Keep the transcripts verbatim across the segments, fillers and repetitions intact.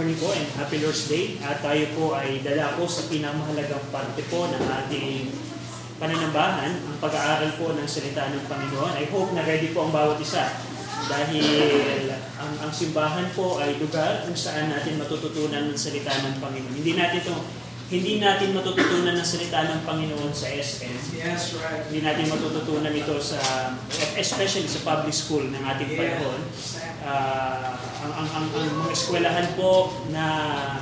morning po and Happy Lord's Day. At tayo po ay dala po sa pinamahalagang parte po ng ating pananambahan, ang pag-aaral po ng salita ng Panginoon. I hope na ready po ang bawat isa dahil ang, ang simbahan po ay lugar kung saan natin matututunan ng salita ng Panginoon. Hindi natin ito Hindi natin matututunan ng salita ng Panginoon sa S M. Yes, right. Hindi natin matututunan ito sa, especially sa public school ng ating panahon. Uh, ang, ang, ang, ang mga eskwelahan po na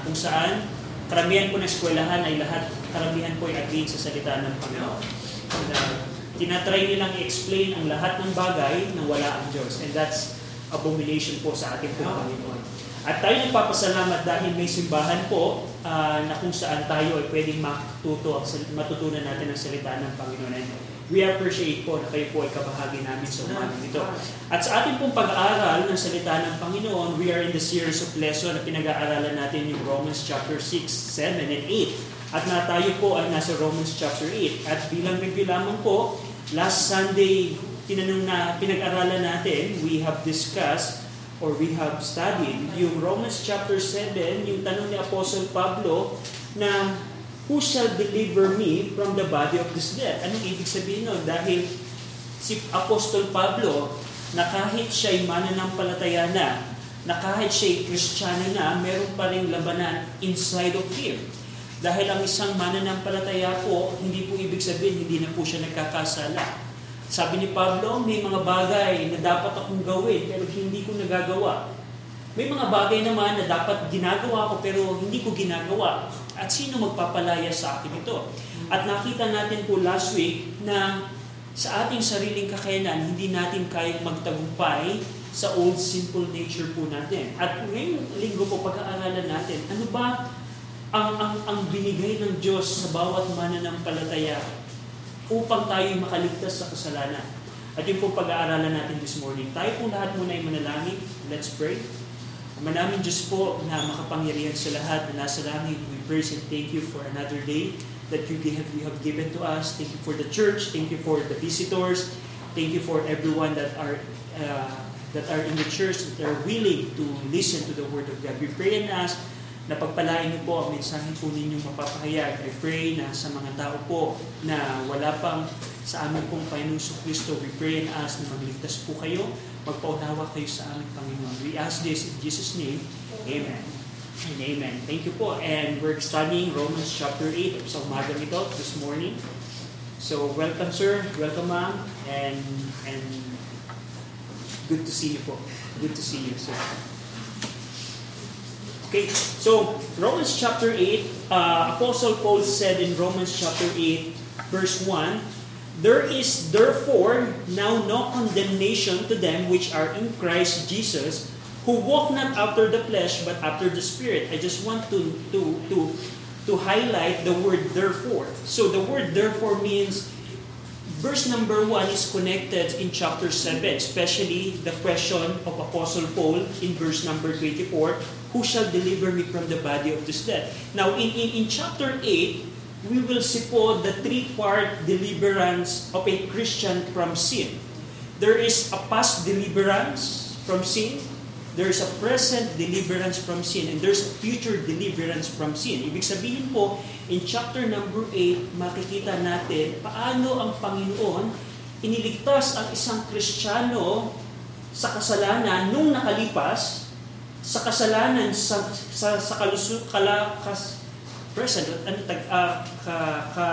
kung saan, karamihan po ng eskwelahan ay lahat, karamihan po ay agreed sa salita ng Panginoon. And, uh, tinatry nilang i-explain ang lahat ng bagay na wala ang Diyos. And that's abomination po sa ating Panginoon. At tayo nagpapasalamat dahil may simbahan po uh, na kung saan tayo ay pwedeng matuto, matutunan natin ang salita ng Panginoon. And we appreciate po na kayo po ay kabahagi namin sa umaga nito. At sa ating pong pag-aaral ng salita ng Panginoon, we are in the series of lesson na pinag-aaralan natin yung Romans chapter six, seven, and eight. At na tayo po ay nasa Romans chapter eight. At bilang bibilangan po, last Sunday, tinanong na pinag-aralan natin, we have discussed or we have studied yung Romans chapter seven, yung tanong ni Apostle Pablo na who shall deliver me from the body of this death? Anong ibig sabihin nun? Dahil si Apostle Pablo na kahit siya'y mananampalataya na, na kahit siya'y Kristiyano na, meron pa rin labanan inside of him. Dahil ang isang mananampalataya po, hindi po ibig sabihin, hindi na po siya nagkakasala. Sabi ni Pablo, may mga bagay na dapat akong gawin pero hindi ko nagagawa. May mga bagay naman na dapat ginagawa ko pero hindi ko ginagawa. At sino magpapalaya sa akin ito? At nakita natin po last week na sa ating sariling kakayanan, hindi natin kayang magtagumpay sa old simple nature po natin. At ngayong linggo po pag-aaralan natin, ano ba ang, ang, ang binigay ng Diyos sa bawat mananampalataya upang tayo makaligtas sa kasalanan. At yun po pag-aaralan natin this morning. Tayo po lahat muna ay manalangin. Let's pray. Ama namin Diyos po na makapangyarihan sa lahat na nasa langit. We praise and thank you for another day that you have given to us. Thank you for the church. Thank you for the visitors. Thank you for everyone that are uh, that are in the church that are willing to listen to the Word of God. We pray and ask na pagpalain niyo po ang mensahe po ninyong mapapahayag. I pray na sa mga tao po na wala pang sa amin pong Panunso Kristo, we pray and ask na magligtas po kayo, magpaunawa kayo sa aming Panginoon. We ask this in Jesus' name. Amen. And amen. Thank you po. And we're studying Romans chapter eight sa umaga nito this morning. So welcome sir, welcome ma'am, and, and good to see you po. Good to see you sir. Okay, so Romans chapter eight, uh, Apostle Paul said in Romans chapter eight, verse one, there is therefore now no condemnation to them which are in Christ Jesus, who walk not after the flesh, but after the Spirit. I just want to to to to highlight the word therefore. So the word therefore means verse number one is connected in chapter seven, especially the question of Apostle Paul in verse number twenty-four. Who shall deliver me from the body of this death? Now, in, in, in chapter eight, we will see po the three-part deliverance of a Christian from sin. There is a past deliverance from sin, there is a present deliverance from sin, and there's a future deliverance from sin. Ibig sabihin po, in chapter number eight, makikita natin paano ang Panginoon iniligtas ang isang Kristiyano sa kasalanan nung nakalipas, sa kasalanan sa sa, sa kalusu, kala, kas, present ano tag uh, ka, ka,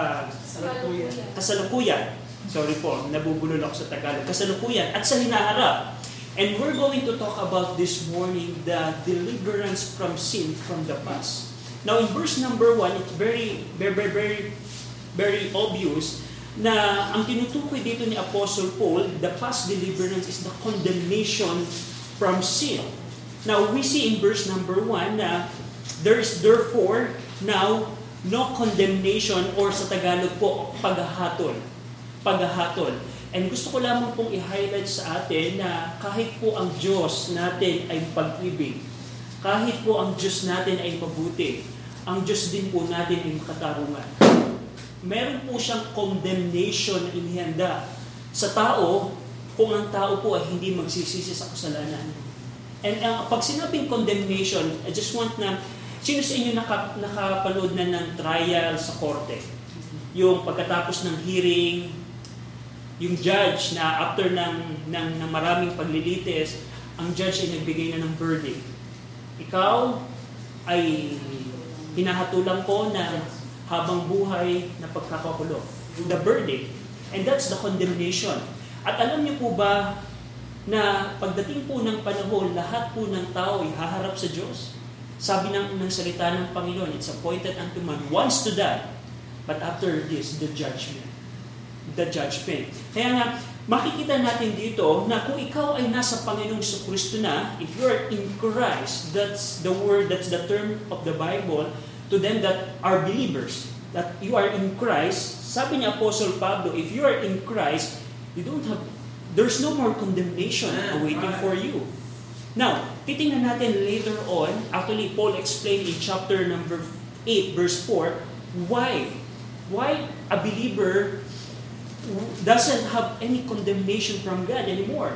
kasalukuyan. kasalukuyan sorry po nabubulol ako sa Tagalog kasalukuyan at sa hinaharap. And we're going to talk about this morning the deliverance from sin from the past. Now in verse number one, it's very very very very obvious na ang tinutukoy dito ni Apostle Paul, the past deliverance is the condemnation from sin. Now, we see in verse number one na uh, there is therefore now no condemnation, or sa Tagalog po, paghahatol. Paghahatol. And gusto ko lamang pong i-highlight sa atin na kahit po ang Diyos natin ay pag-ibig, kahit po ang Diyos natin ay mabuti, ang Diyos din po natin ay makatarungan. Meron po siyang condemnation na inihanda sa tao kung ang tao po ay hindi magsisisi sa kasalanan. And uh, pag sinabing condemnation, I just want na, sino sa inyo naka, nakapanood na ng trial sa korte? Yung pagkatapos ng hearing, yung judge na after ng, ng, ng maraming paglilitis, ang judge ay nagbigay na ng verdict. Ikaw ay hinahatulan ko na habang buhay na pagkakakulong. The verdict. And that's the condemnation. At alam niyo po ba na pagdating po ng panahon, lahat po ng tao ay haharap sa Diyos? Sabi ng, ng salita ng Panginoon, it's appointed unto man once to die, but after this, the judgment. The judgment. Kaya nga, makikita natin dito na kung ikaw ay nasa Panginoong Sokristo na, if you are in Christ, that's the word, that's the term of the Bible, to them that are believers, that you are in Christ, sabi ni Apostle Pablo, if you are in Christ, you don't have, there's no more condemnation awaiting for you. Now, titingnan natin later on, actually Paul explained in chapter number eight, verse four, why, why a believer doesn't have any condemnation from God anymore.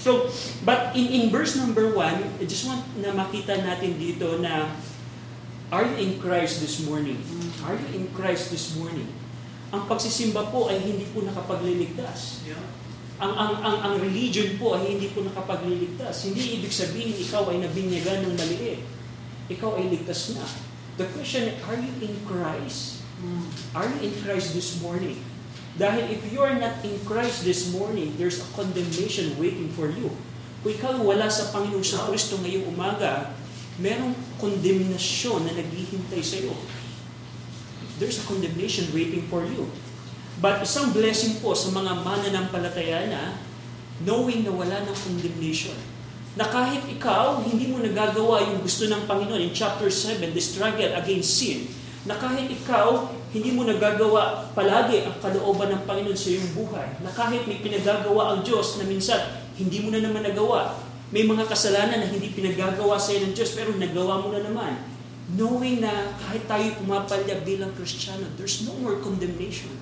So, but in, in verse number one, I just want na makita natin dito na, are you in Christ this morning? Are you in Christ this morning? Ang pagsisimba po ay hindi po nakapagliligtas. Yeah. Ang, ang, ang, ang religion po ay hindi po nakapagliligtas. Hindi ibig sabihin ikaw ay nabinyagan ng maliit. Ikaw ay ligtas na. The question, are you in Christ? Are you in Christ this morning? Dahil if you are not in Christ this morning, there's a condemnation waiting for you. Kung ikaw wala sa Panginoon sa Kristo ngayong umaga, merong condemnation na naghihintay sa iyo. There's a condemnation waiting for you. But isang blessing po sa mga mananampalataya na knowing na wala ng condemnation. Na kahit ikaw, hindi mo nagagawa yung gusto ng Panginoon in chapter seven, the struggle against sin. Na kahit ikaw, hindi mo nagagawa palagi ang kalooban ng Panginoon sa iyong buhay. Na kahit may pinagagawa ang Diyos na minsan, hindi mo na naman nagawa. May mga kasalanan na hindi pinagagawa sa iyo ng Diyos, pero nagawa mo na naman. Knowing na kahit tayo pumapalya bilang Kristiyano, there's no more condemnation.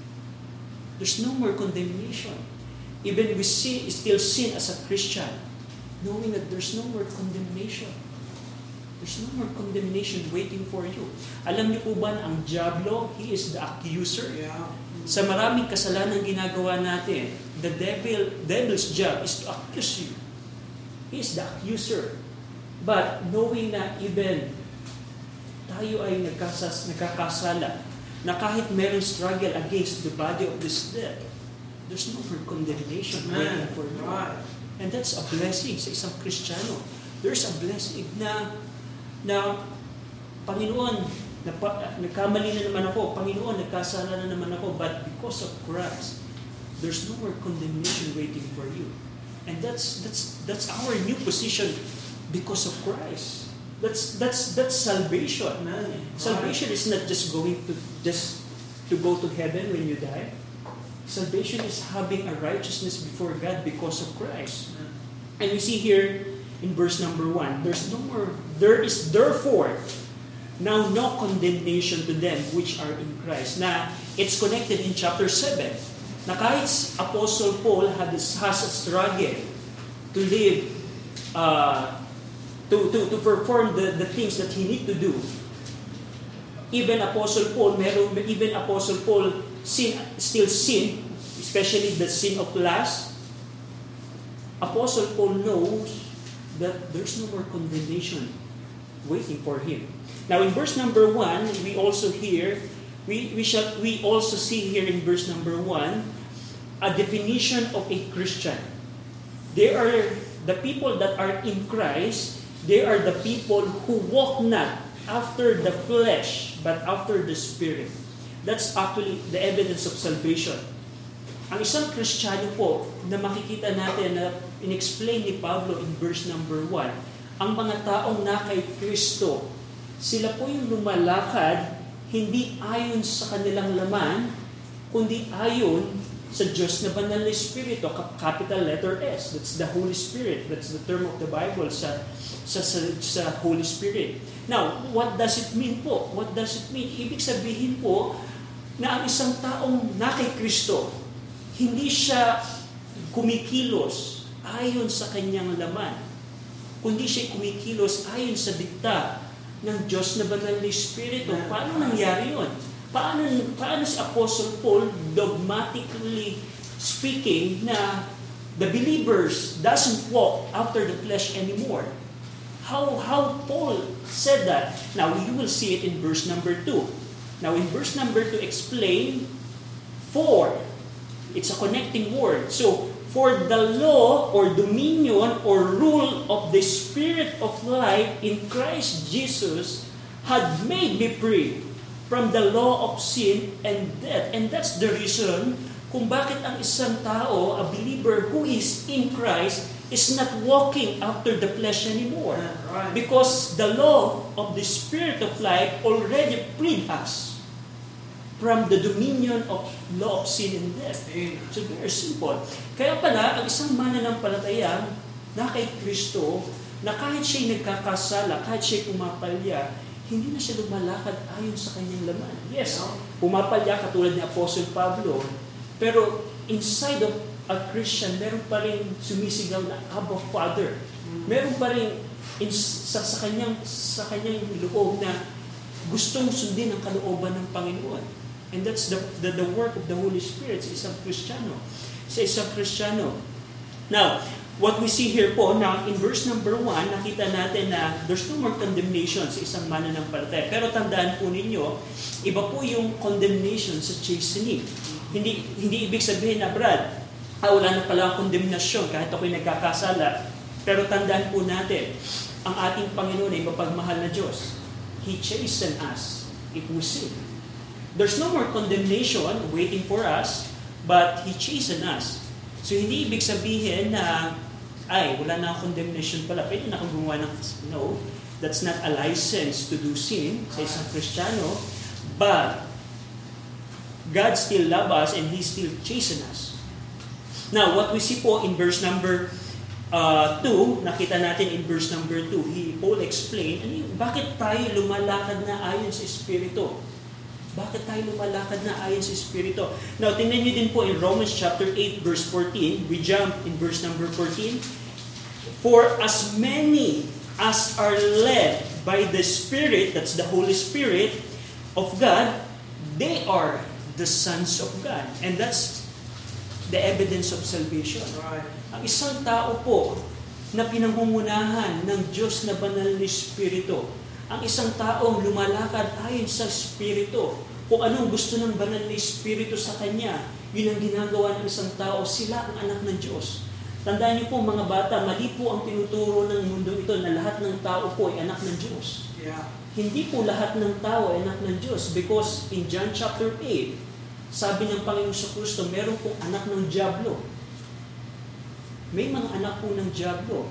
There's no more condemnation. Even we see, still sin as a Christian, knowing that there's no more condemnation. There's no more condemnation waiting for you. Alam niyo po ba na ang Diablo, he is the accuser? Yeah. Sa maraming kasalanan ginagawa natin, the devil, devil's job is to accuse you. He is the accuser. But knowing na even tayo ay nagkasas, nagkakasala, na kahit meron struggle against the body of this death, there's no more condemnation waiting for you. And that's a blessing sa isang Kristiyano. There's a blessing na na, Panginoon, napa, nagkamali na naman ako. Panginoon, nagkasala na naman ako. But because of Christ, there's no more condemnation waiting for you. And that's that's that's our new position because of Christ. That's that's that's salvation. Man. Salvation is not just going to just to go to heaven when you die. Salvation is having a righteousness before God because of Christ. And we see here, in verse number one, there's no more, there is therefore now no condemnation to them which are in Christ. Na it's connected in chapter seven. Na kahit Apostle Paul had this, has a struggle to live, uh, to, to, to perform the, the things that he need to do. Even Apostle Paul, meron, even Apostle Paul sin, still sin, especially the sin of lust. Apostle Paul knows that there's no more condemnation waiting for him. Now, in verse number one, we also hear, we we shall we also see here in verse number one, a definition of a Christian. They are the people that are in Christ. They are the people who walk not after the flesh, but after the Spirit. That's actually the evidence of salvation. Ang isang Kristiyano po na makikita natin na inexplain ni Pablo in verse number one, ang mga taong na kay Kristo, sila po yung lumalakad hindi ayon sa kanilang laman, kundi ayon sa Diyos na Banal na Espiritu, capital letter S. That's the Holy Spirit. That's the term of the Bible sa, sa, sa, sa Holy Spirit. Now, what does it mean po? What does it mean? Ibig sabihin po na ang isang taong na kay Kristo, hindi siya kumikilos ayon sa kanyang laman. kundi siya kumikilos ayon sa dikta ng Diyos na Banal na Espiritu. Paano nangyari yun? Paano, paano si Apostle Paul dogmatically speaking na the believers doesn't walk after the flesh anymore? How, how Paul said that? Now, you will see it in verse number two. Now, in verse number two, explain for. It's a connecting word. So, for the law or dominion or rule of the Spirit of life in Christ Jesus had made me free from the law of sin and death. And that's the reason kung bakit ang isang tao, a believer who is in Christ, is not walking after the flesh anymore. Right. Because the law of the Spirit of life already freed us from the dominion of law of sin and death. So very simple. Kaya pala, ang isang mananampalataya na kay Kristo, na kahit siya'y nagkakasala, kahit siya'y pumapalya, hindi na siya lumalakad ayon sa kanyang laman. Yes, pumapalya katulad ni Apostle Pablo, pero inside of a Christian, meron pa rin sumisigaw na Abba Father. Meron pa rin in, sa, sa, kanyang, sa kanyang loob na gustong sundin ang kalooban ng Panginoon. And that's the, the, the work of the Holy Spirit sa isang Kristiyano. Sa isang Kristiyano. Now, what we see here po, now in verse number one, nakita natin na there's no more condemnation sa isang mananampalataya. Pero tandaan po ninyo, iba po yung condemnation sa chastening. Hindi hindi ibig sabihin na, Brad, ah, wala na pala ang kondemnasyon kahit ako'y nagkakasala. Pero tandaan po natin, ang ating Panginoon ay mapagmahal na Diyos. He chasten us if we sin. There's no more condemnation waiting for us, but He chasten us. So hindi ibig sabihin na, ay, wala na ang condemnation pala. Pwede na akong gumawa ng, no, that's not a license to do sin sa isang Kristiyano. But God still loves us and He still chasten us. Now, what we see po in verse number uh, two, nakita natin in verse number two, he, Paul explained, ano yung, bakit tayo lumalakad na ayon sa Espiritu? Bakit tayo lumalakad na ayon sa Espiritu? Now, tingnan nyo din po in Romans chapter eight, verse fourteen, we jump in verse number fourteen, for as many as are led by the Spirit, that's the Holy Spirit of God, they are the sons of God. And that's the evidence of salvation. Right. Ang isang tao po na pinangungunahan ng Diyos na Banal na Espiritu, ang isang tao lumalakad ayon sa Espiritu. Kung anong gusto ng Banal na Espiritu sa kanya, yun ang ginagawa ng isang tao. Sila ang anak ng Diyos. Tandaan niyo po mga bata, mali po ang tinuturo ng mundo ito na lahat ng tao po ay anak ng Diyos. Yeah. Hindi po lahat ng tao ay anak ng Diyos, because in John chapter eight, sabi ng Panginoong Sokristo, meron pong anak ng Diablo. May mga anak po ng Diablo.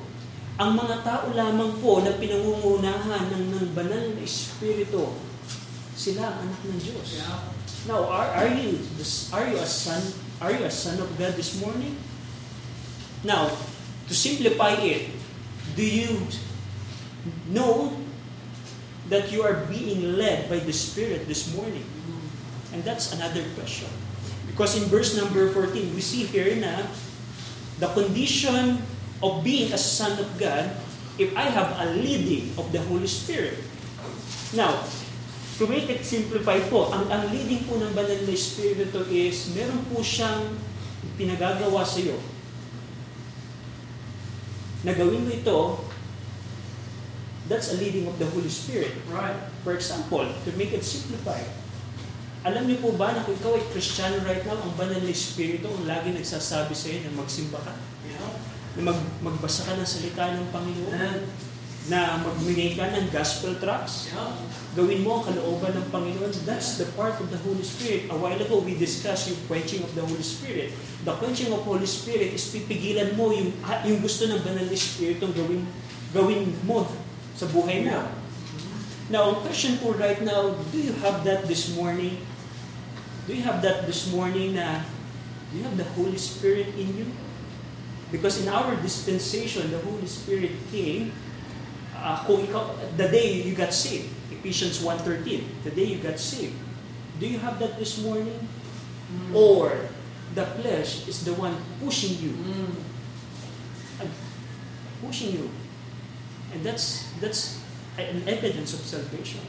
Ang mga tao lamang po na pinangungunahan ng, ng Banal na Espiritu, sila ang anak ng Diyos. Yeah. Now, are, are you are you a son? Are you a son of God this morning? Now, to simplify it, do you know that you are being led by the Spirit this morning? And that's another question. Because in verse number fourteen, we see here na the condition of being a son of God if I have a leading of the Holy Spirit. Now, to make it simplify po, ang, ang leading po ng Banal na Espiritu is meron po siyang pinagagawa sa iyo. Nagawin mo ito, that's a leading of the Holy Spirit. Right. For example, to make it simplified, alam niyo po ba na kung ikaw ay Kristiyano right now, ang Banal na Espiritu ang lagi nagsasabi sa iyo na magsimba ka, you know, na mag, magbasa ka ng salita ng Panginoon, yeah, na magbigay ka ng gospel tracts, yeah, gawin mo ang kalooban ng Panginoon. That's the part of the Holy Spirit. A while ago, we discussed yung quenching of the Holy Spirit. The quenching of Holy Spirit is pipigilan mo yung, yung gusto ng Banal na Espiritu gawin, gawin mo sa buhay mo. Now, ang question po right now, do you have that this morning? Do you have that this morning na do you have the Holy Spirit in you? Because in our dispensation, the Holy Spirit came uh, kung ikaw, the day you got saved. Ephesians one thirteen, the day you got saved. Do you have that this morning? Mm. Or the flesh is the one pushing you? Mm. Pushing you. And that's that's an evidence of salvation.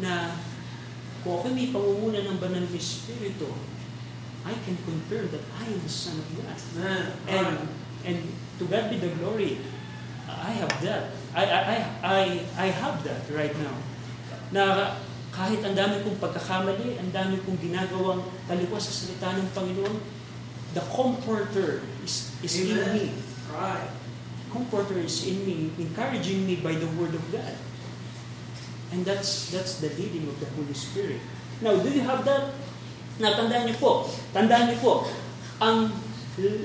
Na kung ako may pangunguna ng Banal na Espiritu, I can confirm that I am the Son of God. And and to God be the glory. I have that. I I I I have that right now. Na kahit ang dami kong pagkakamali, ang dami kong ginagawang taliwas sa salita ng Panginoon, the Comforter is, is in me. Right. Comforter is in me, encouraging me by the Word of God. And that's that's the leading of the Holy Spirit. Now, do you have that? Now, tandaan niyo po, tandaan niyo po, ang,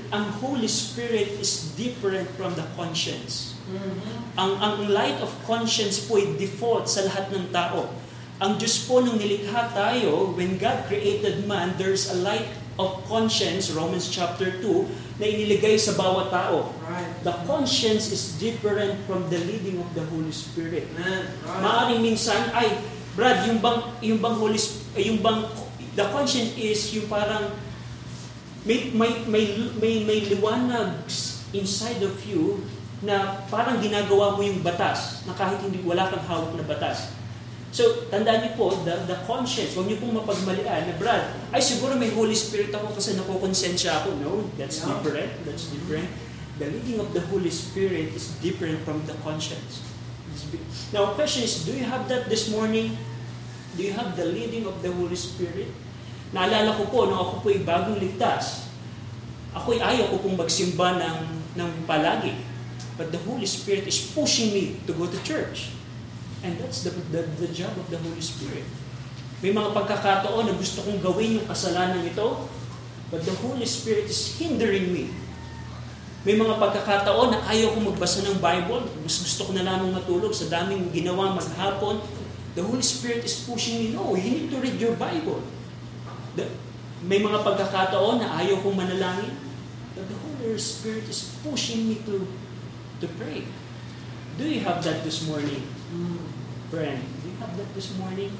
ang Holy Spirit is different from the conscience. Mm-hmm. Ang, ang light of conscience po ay default sa lahat ng tao. Ang Diyos po nung nilikha tayo, when God created man, there's a light of conscience, Romans chapter two, na iniligay sa bawat tao. Right. The conscience is different from the leading of the Holy Spirit. Right. Maaring minsan, ay, Brad, yung bang, yung bang Holy Spirit, yung bang, the conscience is yung parang may, may, may, may, may liwanag inside of you na parang ginagawa mo yung batas, na kahit hindi wala kang hawak na batas. So, tandaan niyo po, the, the conscience, huwag niyo pong mapagmalian na, Brad, ay siguro may Holy Spirit ako kasi nakukonsensya ako. No, that's yeah. different. That's different. The leading of the Holy Spirit is different from the conscience. Now, question is, do you have that this morning? Do you have the leading of the Holy Spirit? Naalala ko po, nung ako po ay bagong ligtas, ako'y ayaw ko pong magsimba ng, ng palagi. But the Holy Spirit is pushing me to go to church. And that's the, the the job of the Holy Spirit. May mga pagkakataon na gusto kong gawin yung kasalanan ito, but the Holy Spirit is hindering me. May mga pagkakataon na ayaw kong magbasa ng Bible, mas gusto ko na lamang matulog sa daming ginawa maghapon. The Holy Spirit is pushing me, no, you need to read your Bible. The, may mga pagkakataon na ayaw kong manalangin, but the Holy Spirit is pushing me to to pray. Do you have that this morning? Friend, do you have that this morning?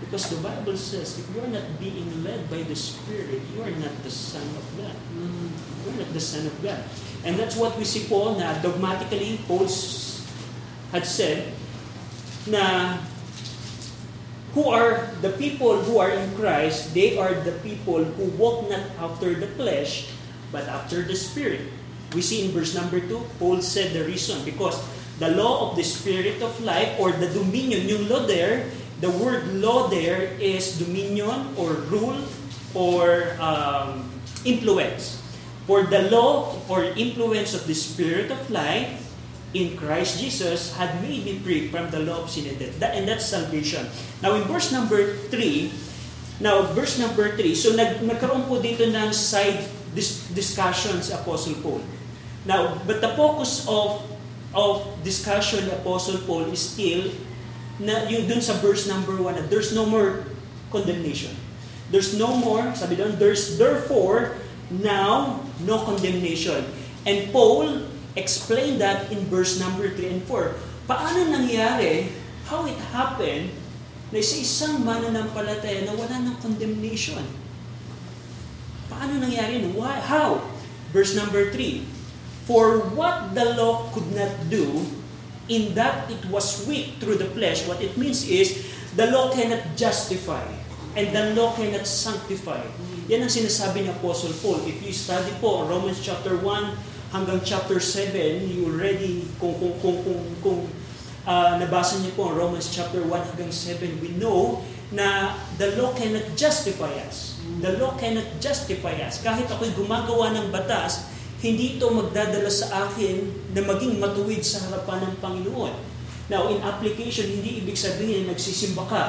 Because the Bible says, if you are not being led by the Spirit, you are not the Son of God. Mm. You are not the Son of God. And that's what we see Paul na dogmatically, Paul had said, na who are the people who are in Christ, they are the people who walk not after the flesh, but after the Spirit. We see in verse number two, Paul said the reason, because the law of the Spirit of life or the dominion, yung law there, the word law there is dominion or rule or um, influence. For the law or influence of the Spirit of life in Christ Jesus had made me free from the law of sin and death. That, and that's salvation. Now in verse number three, now verse number three, so nag, nagkaroon po dito ng side dis- discussions Apostle Paul. Now, but the focus of of discussion ni Apostle Paul is still na yung dun sa verse number one, there's no more condemnation. There's no more, sabi doon, there's therefore now no condemnation. And Paul explained that in verse number three and four. Paano nangyari, how it happened, na isa-isang mananampalataya na wala ng condemnation? Paano nangyari? Why? How? Verse number three. For what the law could not do, in that it was weak through the flesh. What it means is, the law cannot justify, and the law cannot sanctify. Yan ang sinasabi ni Apostle Paul. If you study po Romans chapter one hanggang chapter seven, you already, kung, kung, kung, kung, kung uh, nabasa niyo po Romans chapter one hanggang seven, we know na the law cannot justify us. The law cannot justify us. Kahit ako'y gumagawa ng batas, hindi ito magdadala sa akin na maging matuwid sa harapan ng Panginoon. Now, in application, hindi ibig sabihin na nagsisimba ka,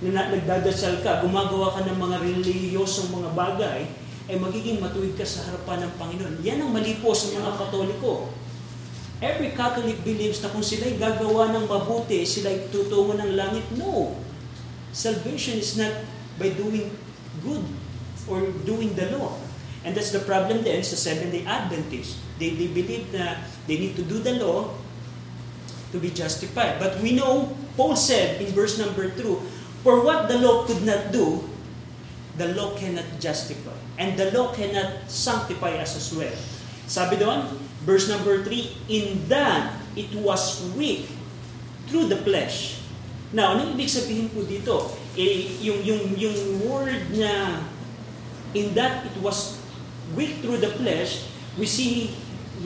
na nagdadasal ka, gumagawa ka ng mga reliyosong mga bagay, ay magiging matuwid ka sa harapan ng Panginoon. Yan ang mali po sa mga Katoliko. Every Catholic believes na kung sila'y gagawa ng mabuti, sila'y tutungo ng langit. No. Salvation is not by doing good or doing the law. And that's the problem then sa Seventh-day Adventists. They, they believe na they need to do the law to be justified. But we know, Paul said in verse number two, for what the law could not do, the law cannot justify. And the law cannot sanctify us as well. Sabi doon, Verse number three, in that it was weak through the flesh. Now, anong ibig sabihin po dito? Eh, yung, yung, yung word na in that it was weak through the flesh, we see,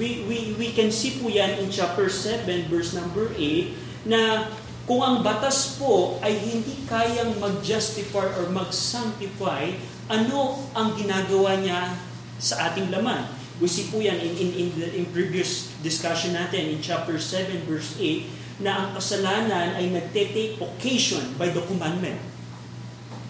we, we, we can see po yan in chapter seven, verse number eight, na kung ang batas po ay hindi kayang mag-justify or mag-sanctify, ano ang ginagawa niya sa ating laman? We see po yan in, in, in, the, in previous discussion natin in chapter seven verse eight na ang kasalanan ay nagtitake occasion by the commandment.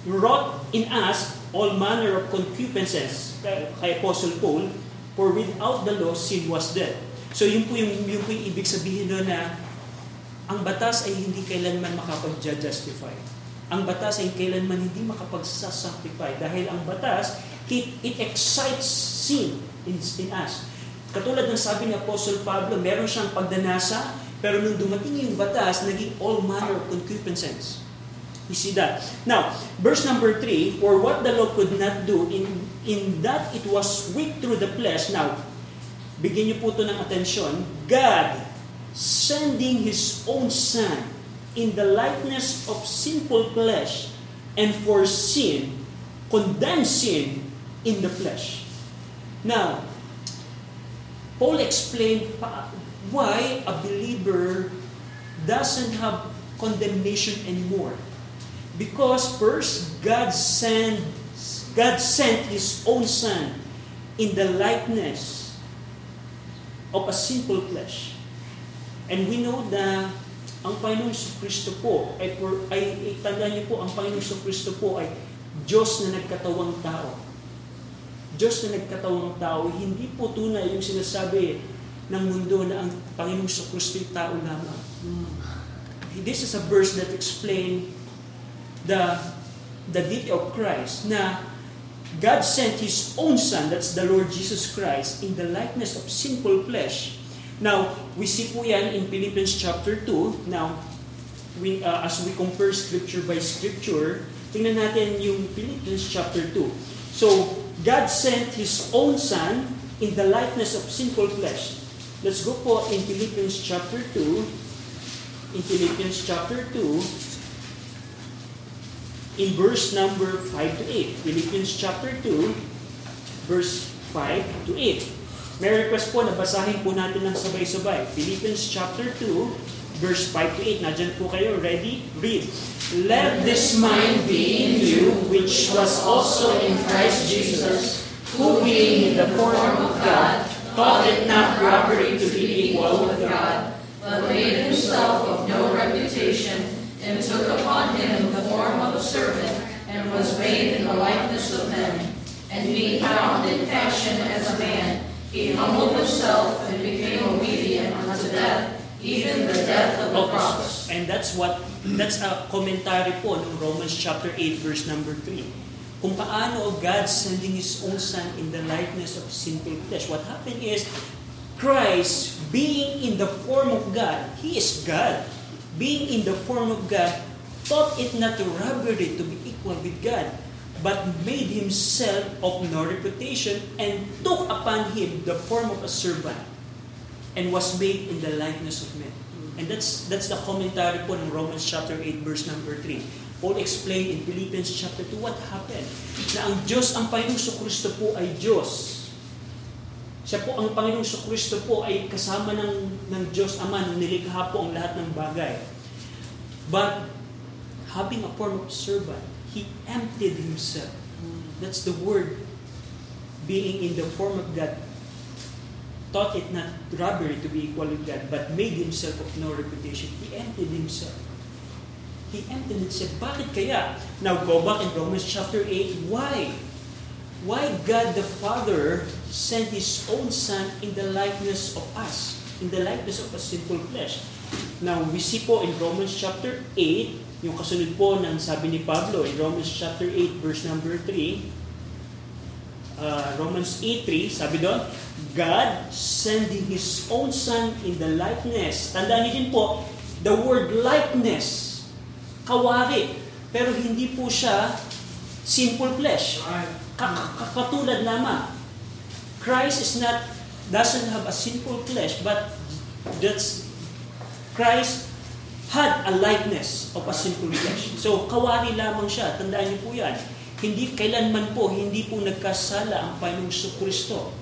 Wrought in us all manner of concupiscences, kay Apostle Paul, for without the law, sin was dead. So yun po yung, yun po yung ibig sabihin doon na ang batas ay hindi kailanman makapag-justify. Ang batas ay kailanman hindi makapag-sanctify dahil ang batas, it, it excites sin in, in us. Katulad ng sabi ni Apostle Pablo, meron siyang pagdanasa, pero nung dumating yung batas, naging all manner of concupiscence. You see that? Now, verse number three, or what the law could not do, in in that it was weak through the flesh. Now, bigyan niyo po ito ng atensyon. God, sending His own Son in the likeness of sinful flesh, and for sin, condemned sin in the flesh. Now, Paul explained why a believer doesn't have condemnation anymore. Because first, God sent, God sent His own Son in the likeness of a sinful flesh. And we know na ang Panginoong Sokristo po, ay, ay tandaan niyo po, ang Panginoong Sokristo po ay Diyos na nagkatawang tao. Diyos na nagkatawang tao, hindi po tunay yung sinasabi ng mundo na ang Panginoong Sokristo ay tao lamang. Hmm. This is a verse that explains the, the deity of Christ, na God sent His own Son, that's the Lord Jesus Christ, in the likeness of sinful flesh. Now, we see po yan in Philippians chapter two. Now, we, uh, as we compare scripture by scripture, tingnan natin yung Philippians chapter two. So, God sent His own Son in the likeness of sinful flesh. Let's go po in Philippians chapter two. In Philippians chapter two, in verse number five to eight. Philippians chapter two, verse five to eight. May request po na basahin po natin ng sabay-sabay. Philippians chapter two, verse five to eight. Nandiyan po kayo. Ready? Read. Let this mind be in you, which was also in Christ Jesus, who being in the form of God, thought it not robbery to be equal with God, but made himself of no reputation, and took upon him the form of a servant, and was made in the likeness of men. And being found in fashion as a man, he humbled himself and became obedient unto death, even the death of the cross. And that's what That's a commentary po ng Romans chapter eight verse number three. Kung paano God sending His own Son in the likeness of sinful flesh. What happened is, Christ being in the form of God, He is God, being in the form of God, thought it not robbery to be equal with God, but made Himself of no reputation and took upon Him the form of a servant and was made in the likeness of men. And that's that's the commentary po ng Romans chapter eight verse number three. Paul explained in Philippians chapter two what happened. Na ang Diyos, ang Panginoong Sokristo po ay Diyos. Siya po, ang Panginoong Sokristo po ay kasama ng, ng Diyos Ama nung nilikha po ang lahat ng bagay. But having a form of servant, He emptied Himself. That's the word. Being in the form of God, thought it not robbery to be equal with God, but made Himself of no reputation. He emptied Himself. He emptied Himself. Bakit kaya? Now, go back in Romans chapter eight. Why? Why God the Father sent His own Son in the likeness of us, in the likeness of a sinful flesh? Now, we see po in Romans chapter eight, yung kasunod po ng sabi ni Pablo, in Romans chapter eight, verse number three, Uh, Romans eight three, sabi doon, God sending His own Son in the likeness. Tandaan niyo din po, the word likeness, kawari, pero hindi po siya simple flesh. Katulad naman. Christ is not doesn't have a sinful flesh, but that's Christ had a likeness of a sinful flesh. So, kawani lamang siya. Tandaan niyo po yan. Hindi, kailanman po, hindi po nagkasala ang Panunso Kristo.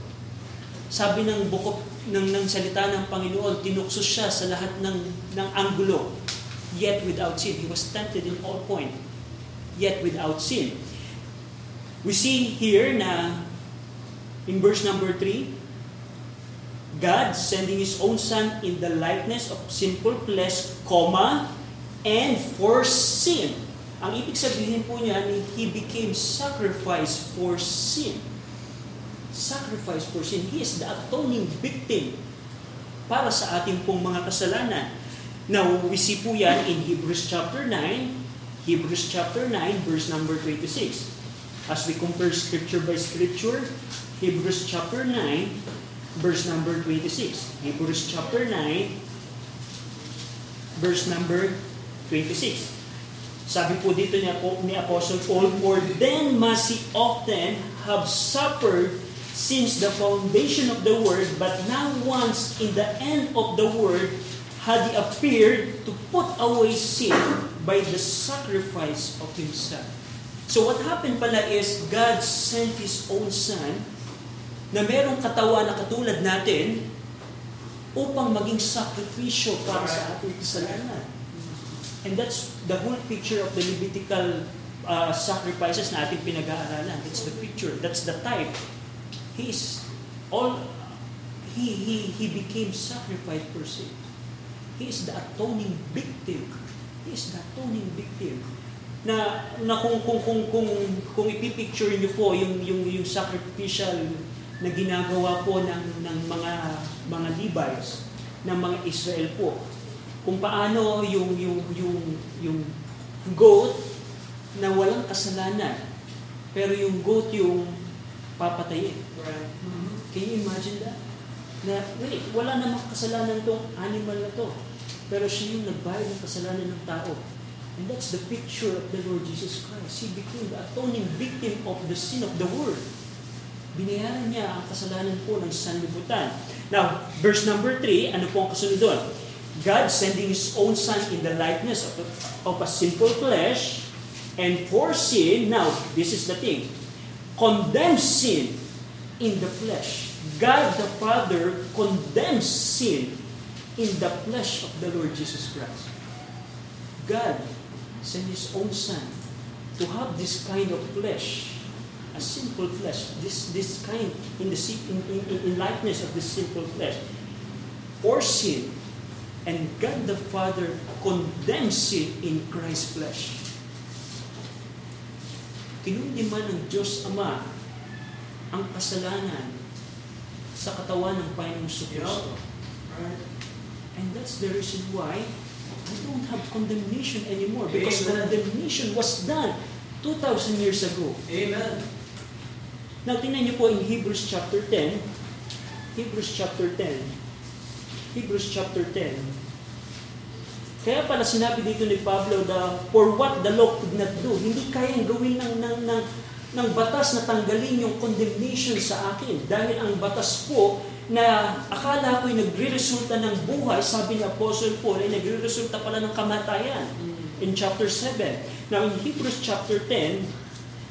Sabi ng bukop ng, ng salita ng Panginoon, tinukso siya sa lahat ng, ng anggulo. Yet without sin. He was tempted in all point. Yet without sin. We see here na in verse number three, God sending His own Son in the likeness of sinful flesh, comma, and for sin. Ang ibig sabihin po niya, He became sacrifice for sin. Sacrifice for sin. He is the atoning victim para sa ating pong mga kasalanan. Now, we see po yan in Hebrews chapter nine, Hebrews chapter nine, verse number twenty-six. As we compare scripture by scripture, Hebrews chapter nine, verse number twenty-six. Hebrews chapter nine, verse number twenty-six. Sabi po dito niya po ni Apostle Paul, for then must he often have suffered since the foundation of the world, but now once in the end of the world, had he appeared to put away sin by the sacrifice of himself. So what happened pala is, God sent His own Son na merong katawan na katulad natin upang maging sakripisyo para sa ating kasalanan. And that's the whole picture of the Levitical uh, sacrifices na ating pinag-aaralan. That's the picture. That's the type. He is all, he, he, he became sacrifice for sin. He is the atoning victim. He is the atoning victim. Na, na kung, kung, kung, kung, kung ipipicture niyo po yung, yung, yung sacrificial na ginagawa po ng, ng mga, mga Levi's, ng mga Israel po. Kung paano yung, yung, yung, yung goat na walang kasalanan, pero yung goat yung papatayin. Right. Mm-hmm. Can you imagine that? Na wait, wala namang kasalanan tong animal na to. Pero siya yung nagbayad ng kasalanan ng tao. And that's the picture of the Lord Jesus Christ. He became the atoning victim of the sin of the world. Binayaran niya ang kasalanan po ng sanlibutan. Now, verse number three, ano po ang kasunod doon? God sending His own Son in the likeness of, of a sinful flesh, and for sin, now, this is the thing, condemns sin in the flesh. God the Father condemns sin in the flesh of the Lord Jesus Christ. God sent His own Son to have this kind of flesh, a simple flesh, this this kind in the in, in, in likeness of the simple flesh, for sin, and God the Father condemns sin in Christ's flesh. Kinundima ng Diyos Ama ang kasalanan sa katawan ng Panginoong Kristo. And that's the reason why I don't have condemnation anymore. Because Amen. Condemnation was done two thousand years ago. Amen. Now, tingnan niyo po in Hebrews chapter ten. Hebrews chapter ten. Hebrews chapter ten. Kaya pala sinabi dito ni Pablo, the, for what the law could not do. Hindi kayang gawin ng, ng, ng, ng batas na tanggalin yung condemnation sa akin. Dahil ang batas po, na akala ko'y nagre-resulta ng buhay, sabi ng Apostle Paul, ay nagre-resulta pala ng kamatayan in chapter seven. Now, in Hebrews chapter ten,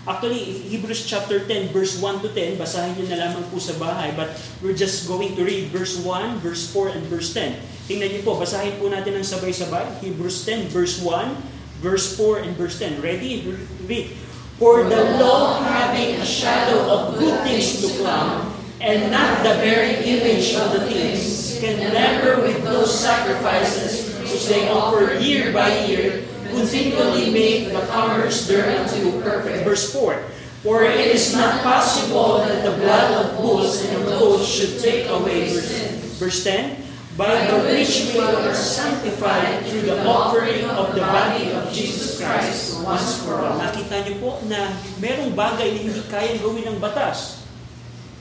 actually, Hebrews chapter ten, verse one to ten, basahin nyo na lamang po sa bahay, but we're just going to read verse one, verse four, and verse ten. Tingnan nyo po, basahin po natin ang sabay-sabay. Hebrews ten, verse one, verse four, and verse ten. Ready? Read. For the law, having a shadow of good things to come, and not the very image of the things, can never with those sacrifices which they offer year by year continually make the commerce thereunto perfect. Verse four. For it is not possible that the blood of bulls and of goats should take away your sin. Verse ten. By the which we are sanctified through the offering of the body of Jesus Christ once for all. Nakita niyo po na merong bagay na hindi kayang gawin ng batas.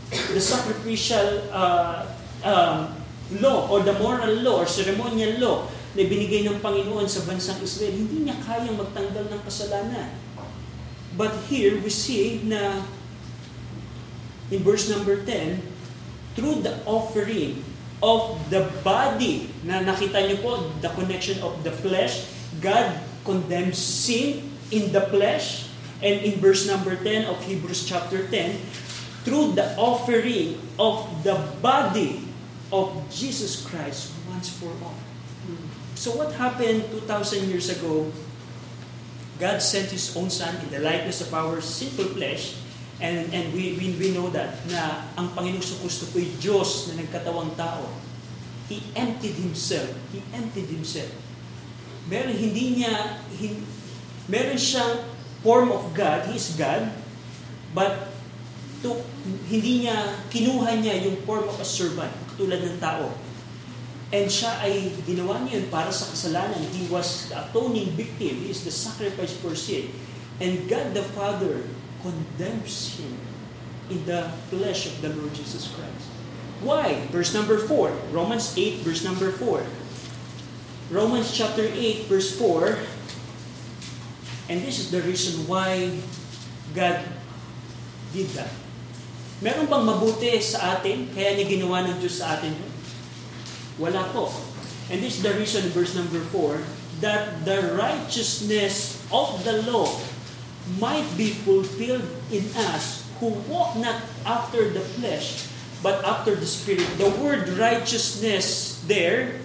The sacrificial uh, uh, law or the moral law or ceremonial law na binigay ng Panginoon sa bansang Israel, hindi niya kayang magtanggal ng kasalanan. But here we see na in verse number ten, through the offering of the body. Na nakita niyo po, the connection of the flesh. God condemns sin in the flesh. And in verse number ten of Hebrews chapter ten, through the offering of the body of Jesus Christ once for all. So what happened two thousand years ago? God sent His own Son in the likeness of our sinful flesh. And and we, we we know that na ang Panginoong Sokristo po'y Diyos na nagkatawang tao. He emptied Himself. He emptied Himself. Meron hindi niya, hin, meron siyang form of God. He is God. But to, hindi niya, kinuha niya yung form of a servant, tulad ng tao. And siya ay ginawa niya yun para sa kasalanan. He was the atoning victim. He is the sacrifice for sin. And God the Father condemns him in the flesh of the Lord Jesus Christ. Why? Verse number four. Romans eight, verse number four. Romans chapter eight, verse four. And this is the reason why God did that. Meron bang mabuti sa atin? Kaya niya ginawa ng Diyos sa atin? Wala po. And this is the reason, verse number four, that the righteousness of the law might be fulfilled in us who walk not after the flesh but after the Spirit. The word righteousness there,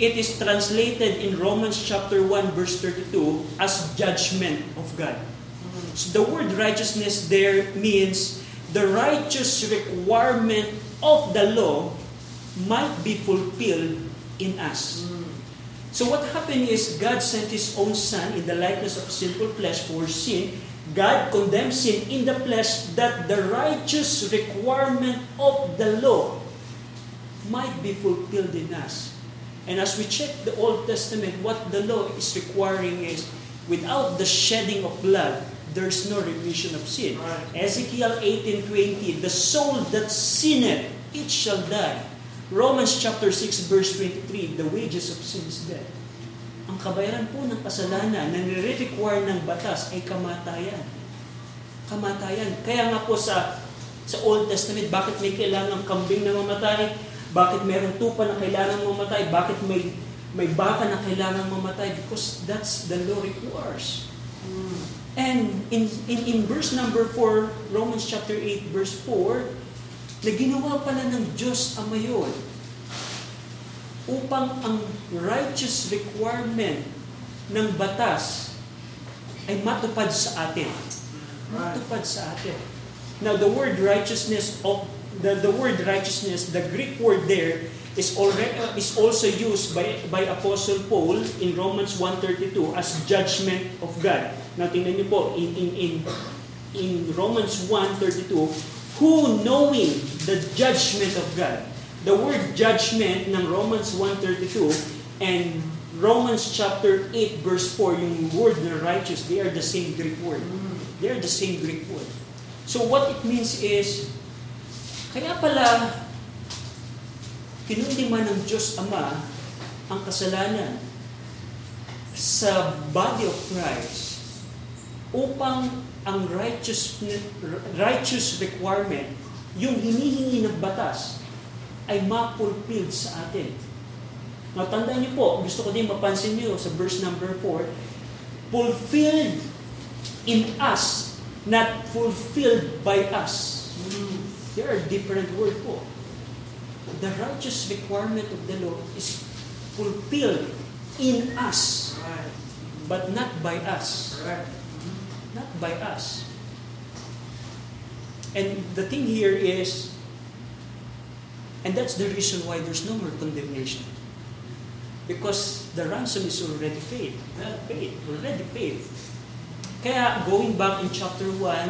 it is translated in Romans chapter one verse thirty-two as judgment of God. So the word righteousness there means the righteous requirement of the law might be fulfilled in us. So what happened is God sent His own Son in the likeness of sinful flesh for sin. God condemns sin in the flesh that the righteous requirement of the law might be fulfilled in us. And as we check the Old Testament, what the law is requiring is without the shedding of blood, there's no remission of sin. Right. Ezekiel eighteen twenty, the soul that sinneth, it shall die. Romans chapter six verse twenty-three, the wages of sin is death. Ang kabayaran po ng kasalanan na nire-require ng batas ay kamatayan. Kamatayan. Kaya nga po sa sa Old Testament, bakit may kailangang kambing na mamatay? Bakit mayroong tupa na kailangang mamatay? Bakit may may baka na kailangang mamatay? Because that's the law requires. And in in in verse number four, Romans chapter eight verse four, na ginawa pala ng Diyos ama yun upang ang righteous requirement ng batas ay matupad sa atin. Matupad sa atin. Now, the word righteousness, of the, the word righteousness, the Greek word there, is already is also used by by Apostle Paul in Romans one thirty-two as judgment of God. Now, tingnan niyo po, in, in, in, in Romans one thirty-two, who knowing the judgment of God. The word judgment ng Romans one thirty-two and Romans chapter eight verse four, yung word na righteous, they are the same Greek word. They are the same Greek word. So what it means is, kaya pala, kinundima ng Diyos Ama ang kasalanan sa body of Christ upang ang righteous righteous requirement, yung hinihingi ng batas, ay ma-fulfilled sa atin. Now, tandaan niyo po, gusto ko din mapansin niyo sa verse number four, fulfilled in us, not fulfilled by us. There are different words po. The righteous requirement of the law is fulfilled in us, but not by us. Not by us. And the thing here is, and that's the reason why there's no more condemnation. Because the ransom is already paid. Paid. Already paid. Kaya, going back in chapter one,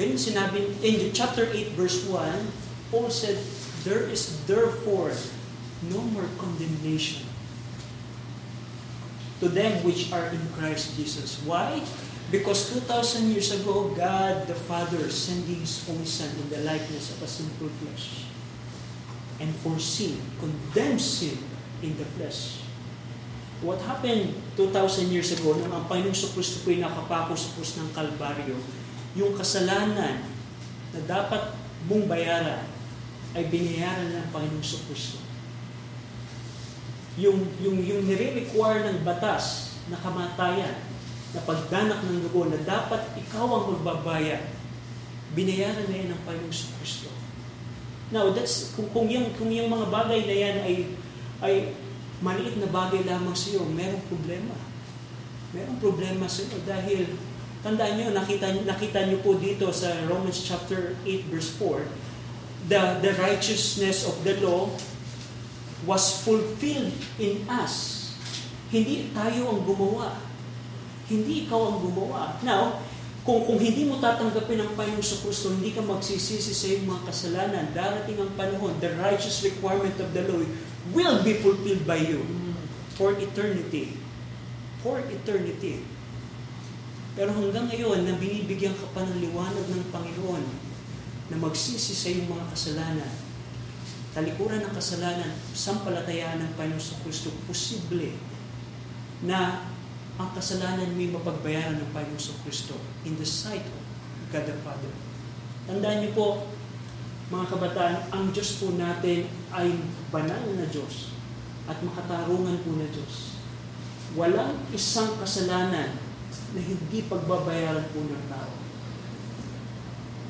ganun sinabi, in chapter eight, verse one, Paul said, there is therefore no more condemnation to them which are in Christ Jesus. Why? Because two thousand years ago, God the Father sending His own Son in the likeness of a sinful flesh. And for sin, condemns sin in the flesh. What happened two thousand years ago, nung ang Panginoong Sokristo po'y nakapako sa krus ng Kalbaryo, yung kasalanan na dapat mong bayaran ay binayaran ng Panginoong Sokristo. Yung, yung, yung nire-require ng batas na kamatayan, na pagdanak ng dugo na dapat ikaw ang magbabayad, binayaran na yan ng Panginoong Sokristo. Now, that's, kung, kung, yung, kung yung mga bagay na yan ay, ay maliit na bagay lamang sa iyo, merong problema. Merong problema sa iyo dahil, tandaan nyo, nakita, nakita nyo po dito sa Romans chapter eight verse four, the, the righteousness of the law was fulfilled in us. Hindi tayo ang gumawa. Hindi ikaw ang gumawa. Now, kung, kung hindi mo tatanggapin ang Panginoon sa Kristo, hindi ka magsisisi sa iyong mga kasalanan. Darating ang panahon, the righteous requirement of the law will be fulfilled by you for eternity. For eternity. Pero hanggang ngayon, na binibigyan ka pa ng liwanag ng Panginoon na magsisi sa iyong mga kasalanan, talikuran ng kasalanan, sampalatayaan ng Panginoon sa Kristo, posible na ang kasalanan may mapagbayaran ng Panginoon sa Kristo in the sight of God the Father. Tandaan niyo po, mga kabataan, ang Diyos po natin ay banal na Diyos at makatarungan po na Diyos. Walang isang kasalanan na hindi pagbabayaran po ng tao.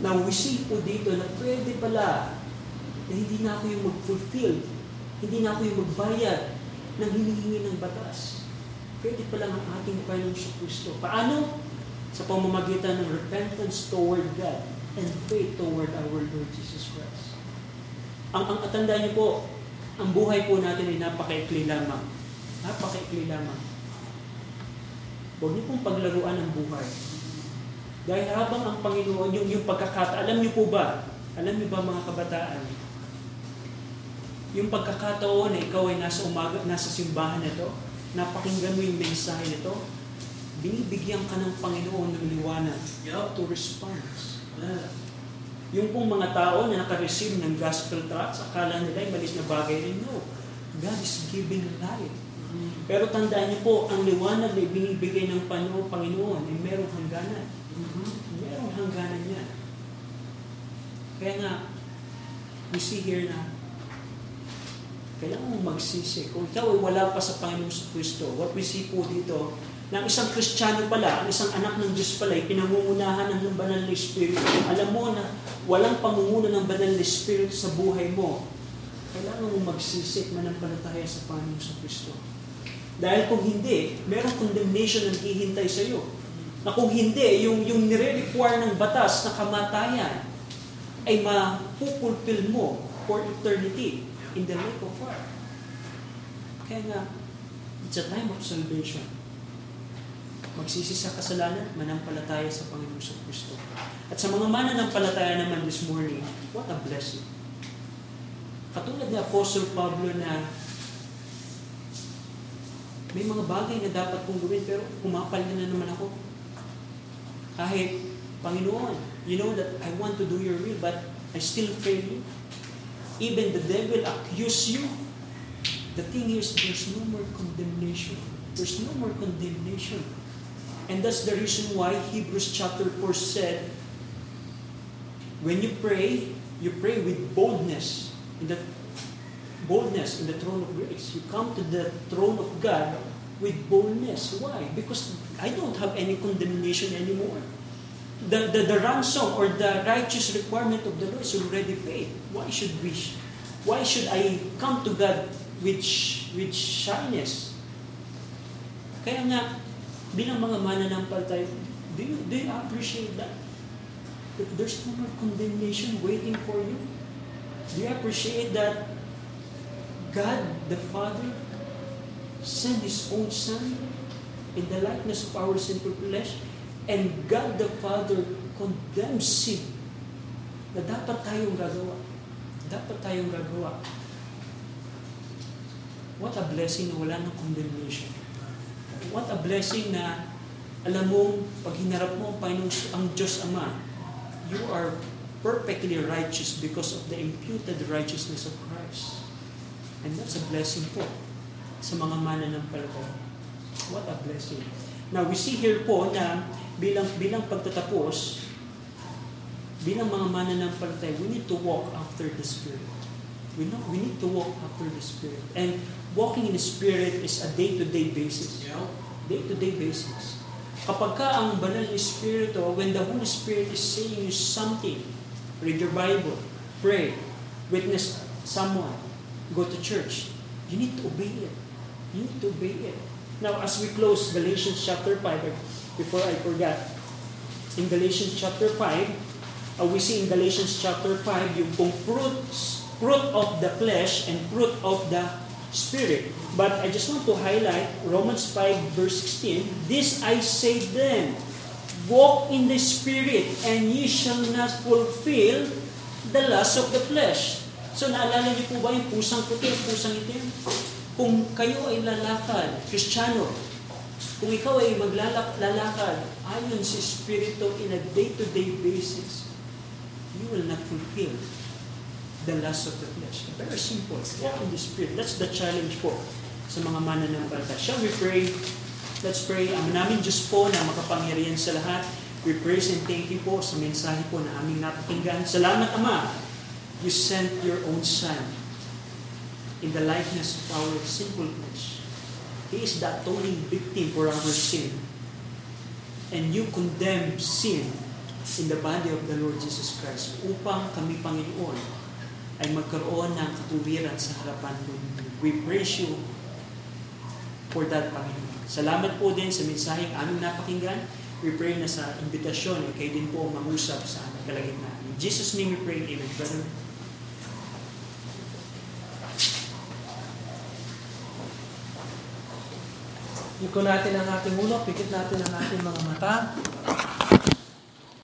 Now, we see po dito na pwede pala na hindi na ako yung mag-fulfill, hindi na ako yung magbayad ng hinihingi ng batas. Pwede pa lang ang ating Panginoong Kristo. Paano? Sa pamamagitan ng repentance toward God and faith toward our Lord Jesus Christ. Ang, ang atandaan niyo po, ang buhay po natin ay napakaikli lamang. Napakaikli lamang. Huwag niyo pong paglaruan ang buhay. Dahil habang ang Panginoon, yung, yung pagkakataon, alam niyo po ba? Alam niyo ba mga kabataan? Yung pagkakataon na ikaw ay nasa umaga, nasa simbahan na to, napakinggan mo yung mensahe nito, binibigyan ka ng Panginoon ng liwanag. You have to respond. Yeah. Yung pong mga tao na nakareceive ng gospel tracts, akala nila ay malit na bagay rin. No. God is giving light. Mm-hmm. Pero tandaan niyo po, ang liwanag na binibigay ng Panginoon ay merong hangganan. Mm-hmm. Merong hangganan niya. Kaya nga, we see here na kailangan mong magsisi. Kung ikaw ay wala pa sa Panginoong Kristo, what we see po dito, na isang Kristiyano pala, ang isang anak ng Diyos pala, ay pinangungunahan ng Banal na Espiritu. Alam mo na walang pangunguna ng Banal na Espiritu sa buhay mo. Kailangan mong magsisi, manampalataya sa Panginoong Kristo. Dahil kung hindi, merong condemnation ang hihintay sa iyo. Na kung hindi, yung, yung nire-require ng batas na kamatayan ay mapupulpil mo for eternity in the lake of fire. Kaya nga, it's a time of salvation. Magsisi sa kasalanan, manampalataya sa Panginoong Kristo. At sa mga mananampalataya naman this morning, what a blessing. Katulad ni Apostle Pablo na may mga bagay na dapat kong gawin pero kumapal na na naman ako. Kahit, Panginoon, you know that I want to do your will but I still fail you. Even the devil accuse you. The thing is, there's no more condemnation. There's no more condemnation. And that's the reason why Hebrews chapter four said, when you pray, you pray with boldness. In the boldness in the throne of grace. You come to the throne of God with boldness. Why? Because I don't have any condemnation anymore. The, the the ransom or the righteous requirement of the law is already paid. Why should we? Why should I come to God with with shyness? Kaya nga, bilang mga mananampalataya, do you do you appreciate that? That there's no more condemnation waiting for you. Do you appreciate that? God the Father sent His own Son in the likeness of our sinful flesh. And God the Father condemns sin na dapat tayong gagawa. Dapat tayong gagawa. What a blessing na wala ng condemnation. What a blessing na alam mo, pag hinarap mo ang Diyos Ama, you are perfectly righteous because of the imputed righteousness of Christ. And that's a blessing po sa mga mananampalataya. What a blessing. Now, we see here po na bilang bilang pagtatapos, bilang mga mananampalataya, we need to walk after after the Spirit. We know we need to walk after the Spirit. And walking in the Spirit is a day-to-day basis. You know? Day-to-day basis. Kapag ka ang banal na Espiritu, when the Holy Spirit is saying you something, read your Bible, pray, witness someone, go to church, you need to obey it. You need to obey it. Now, as we close Galatians chapter five, before I forgot, in Galatians chapter five, uh, we see in Galatians chapter five, yung kung fruits, fruit of the flesh and fruit of the Spirit. But I just want to highlight Romans five verse sixteen, this I say then, walk in the Spirit and ye shall not fulfill the lust of the flesh. So naalala niyo po ba yung pusang puti, pusang itim? Kung kayo ay lalakad, Kristiyano, kung ikaw ay maglalakad ayon sa Espiritu in a day-to-day basis, you will not fulfill the lust of the flesh. Very simple. Walk in the Spirit. That's the challenge po sa mga mananampalataya. Shall we pray? Let's pray. Ama namin Diyos po na makapangyarihan sa lahat. We praise and thank you po sa mensahe po na aming napakinggan. Salamat, Ama. You sent your own Son in the likeness of our simple flesh. He is the atoning victim for our sin. And you condemn sin in the body of the Lord Jesus Christ upang kami, Panginoon, ay magkaroon ng katuwiran sa harapan mo. We praise you for that, Panginoon. Salamat po din sa mensaheng aming napakinggan. We pray na sa imbitasyon ay kayo din po mangusap sa aming kalagitnaan. In Jesus' name we pray. Amen, brother. Iko natin ang ating ulo, pikit natin ang ating mga mata.